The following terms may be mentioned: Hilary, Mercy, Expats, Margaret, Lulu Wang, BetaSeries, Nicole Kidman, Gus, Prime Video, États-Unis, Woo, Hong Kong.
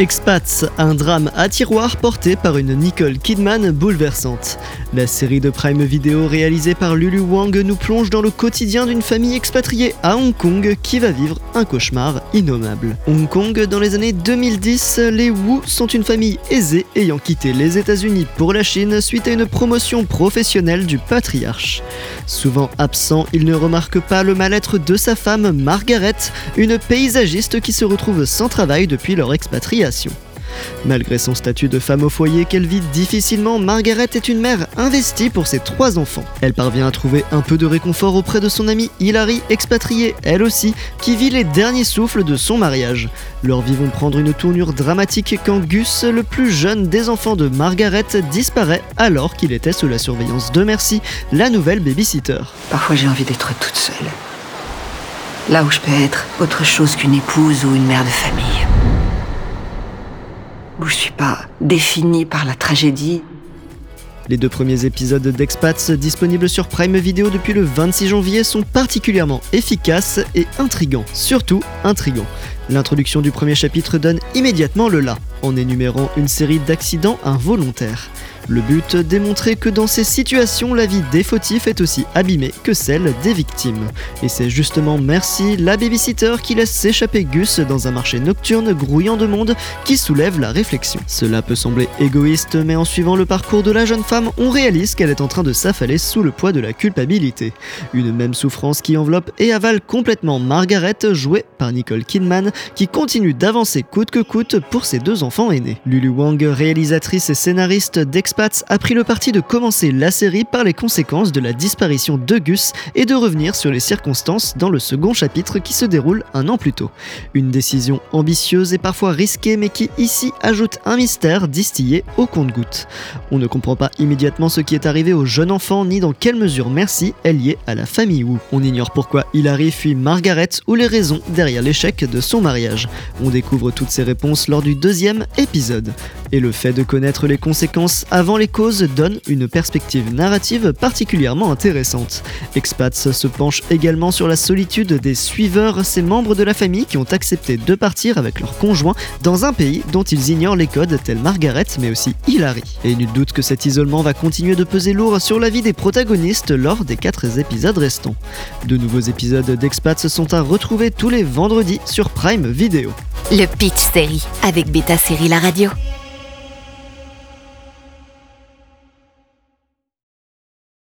Expats, un drame à tiroir porté par une Nicole Kidman bouleversante. La série de Prime Video réalisée par Lulu Wang nous plonge dans le quotidien d'une famille expatriée à Hong Kong qui va vivre un cauchemar innommable. Hong Kong, dans les années 2010, les Wu sont une famille aisée ayant quitté les États-Unis pour la Chine suite à une promotion professionnelle du patriarche. Souvent absent, il ne remarque pas le mal-être de sa femme Margaret, une paysagiste qui se retrouve sans travail depuis leur expatriation. Malgré son statut de femme au foyer qu'elle vit difficilement, Margaret est une mère investie pour ses 3 enfants. Elle parvient à trouver un peu de réconfort auprès de son amie Hilary, expatriée elle aussi, qui vit les derniers souffles de son mariage. Leurs vies vont prendre une tournure dramatique quand Gus, le plus jeune des enfants de Margaret, disparaît alors qu'il était sous la surveillance de Mercy, la nouvelle babysitter. Parfois j'ai envie d'être toute seule. Là où je peux être autre chose qu'une épouse ou une mère de famille. Où je suis pas définie par la tragédie. Les 2 premiers épisodes d'Expats, disponibles sur Prime Video depuis le 26 janvier, sont particulièrement efficaces et intrigants. Surtout intrigants. L'introduction du premier chapitre donne immédiatement le là, en énumérant une série d'accidents involontaires. Le but, démontrer que dans ces situations, la vie des fautifs est aussi abîmée que celle des victimes. Et c'est justement Mercy, la babysitter, qui laisse s'échapper Gus dans un marché nocturne grouillant de monde qui soulève la réflexion. Cela peut sembler égoïste, mais en suivant le parcours de la jeune femme, on réalise qu'elle est en train de s'affaler sous le poids de la culpabilité. Une même souffrance qui enveloppe et avale complètement Margaret, jouée par Nicole Kidman, qui continue d'avancer coûte que coûte pour ses 2 enfants aînés. Lulu Wang, réalisatrice et scénariste d'Expats, a pris le parti de commencer la série par les conséquences de la disparition de Gus et de revenir sur les circonstances dans le second chapitre qui se déroule un an plus tôt. Une décision ambitieuse et parfois risquée, mais qui ici ajoute un mystère distillé au compte-gouttes. On ne comprend pas immédiatement ce qui est arrivé au jeune enfant ni dans quelle mesure Mercy est liée à la famille Wu. On ignore pourquoi Hilary fuit Margaret ou les raisons derrière l'échec de son mariage. On découvre toutes ces réponses lors du 2e épisode. Et le fait de connaître les conséquences avant les causes donne une perspective narrative particulièrement intéressante. Expats se penche également sur la solitude des suiveurs, ces membres de la famille qui ont accepté de partir avec leur conjoint dans un pays dont ils ignorent les codes, tels Margaret mais aussi Hilary. Et nul doute que cet isolement va continuer de peser lourd sur la vie des protagonistes lors des 4 épisodes restants. De nouveaux épisodes d'Expats sont à retrouver tous les vendredis sur Prime Video. Le Pitch Série avec BetaSeries la radio.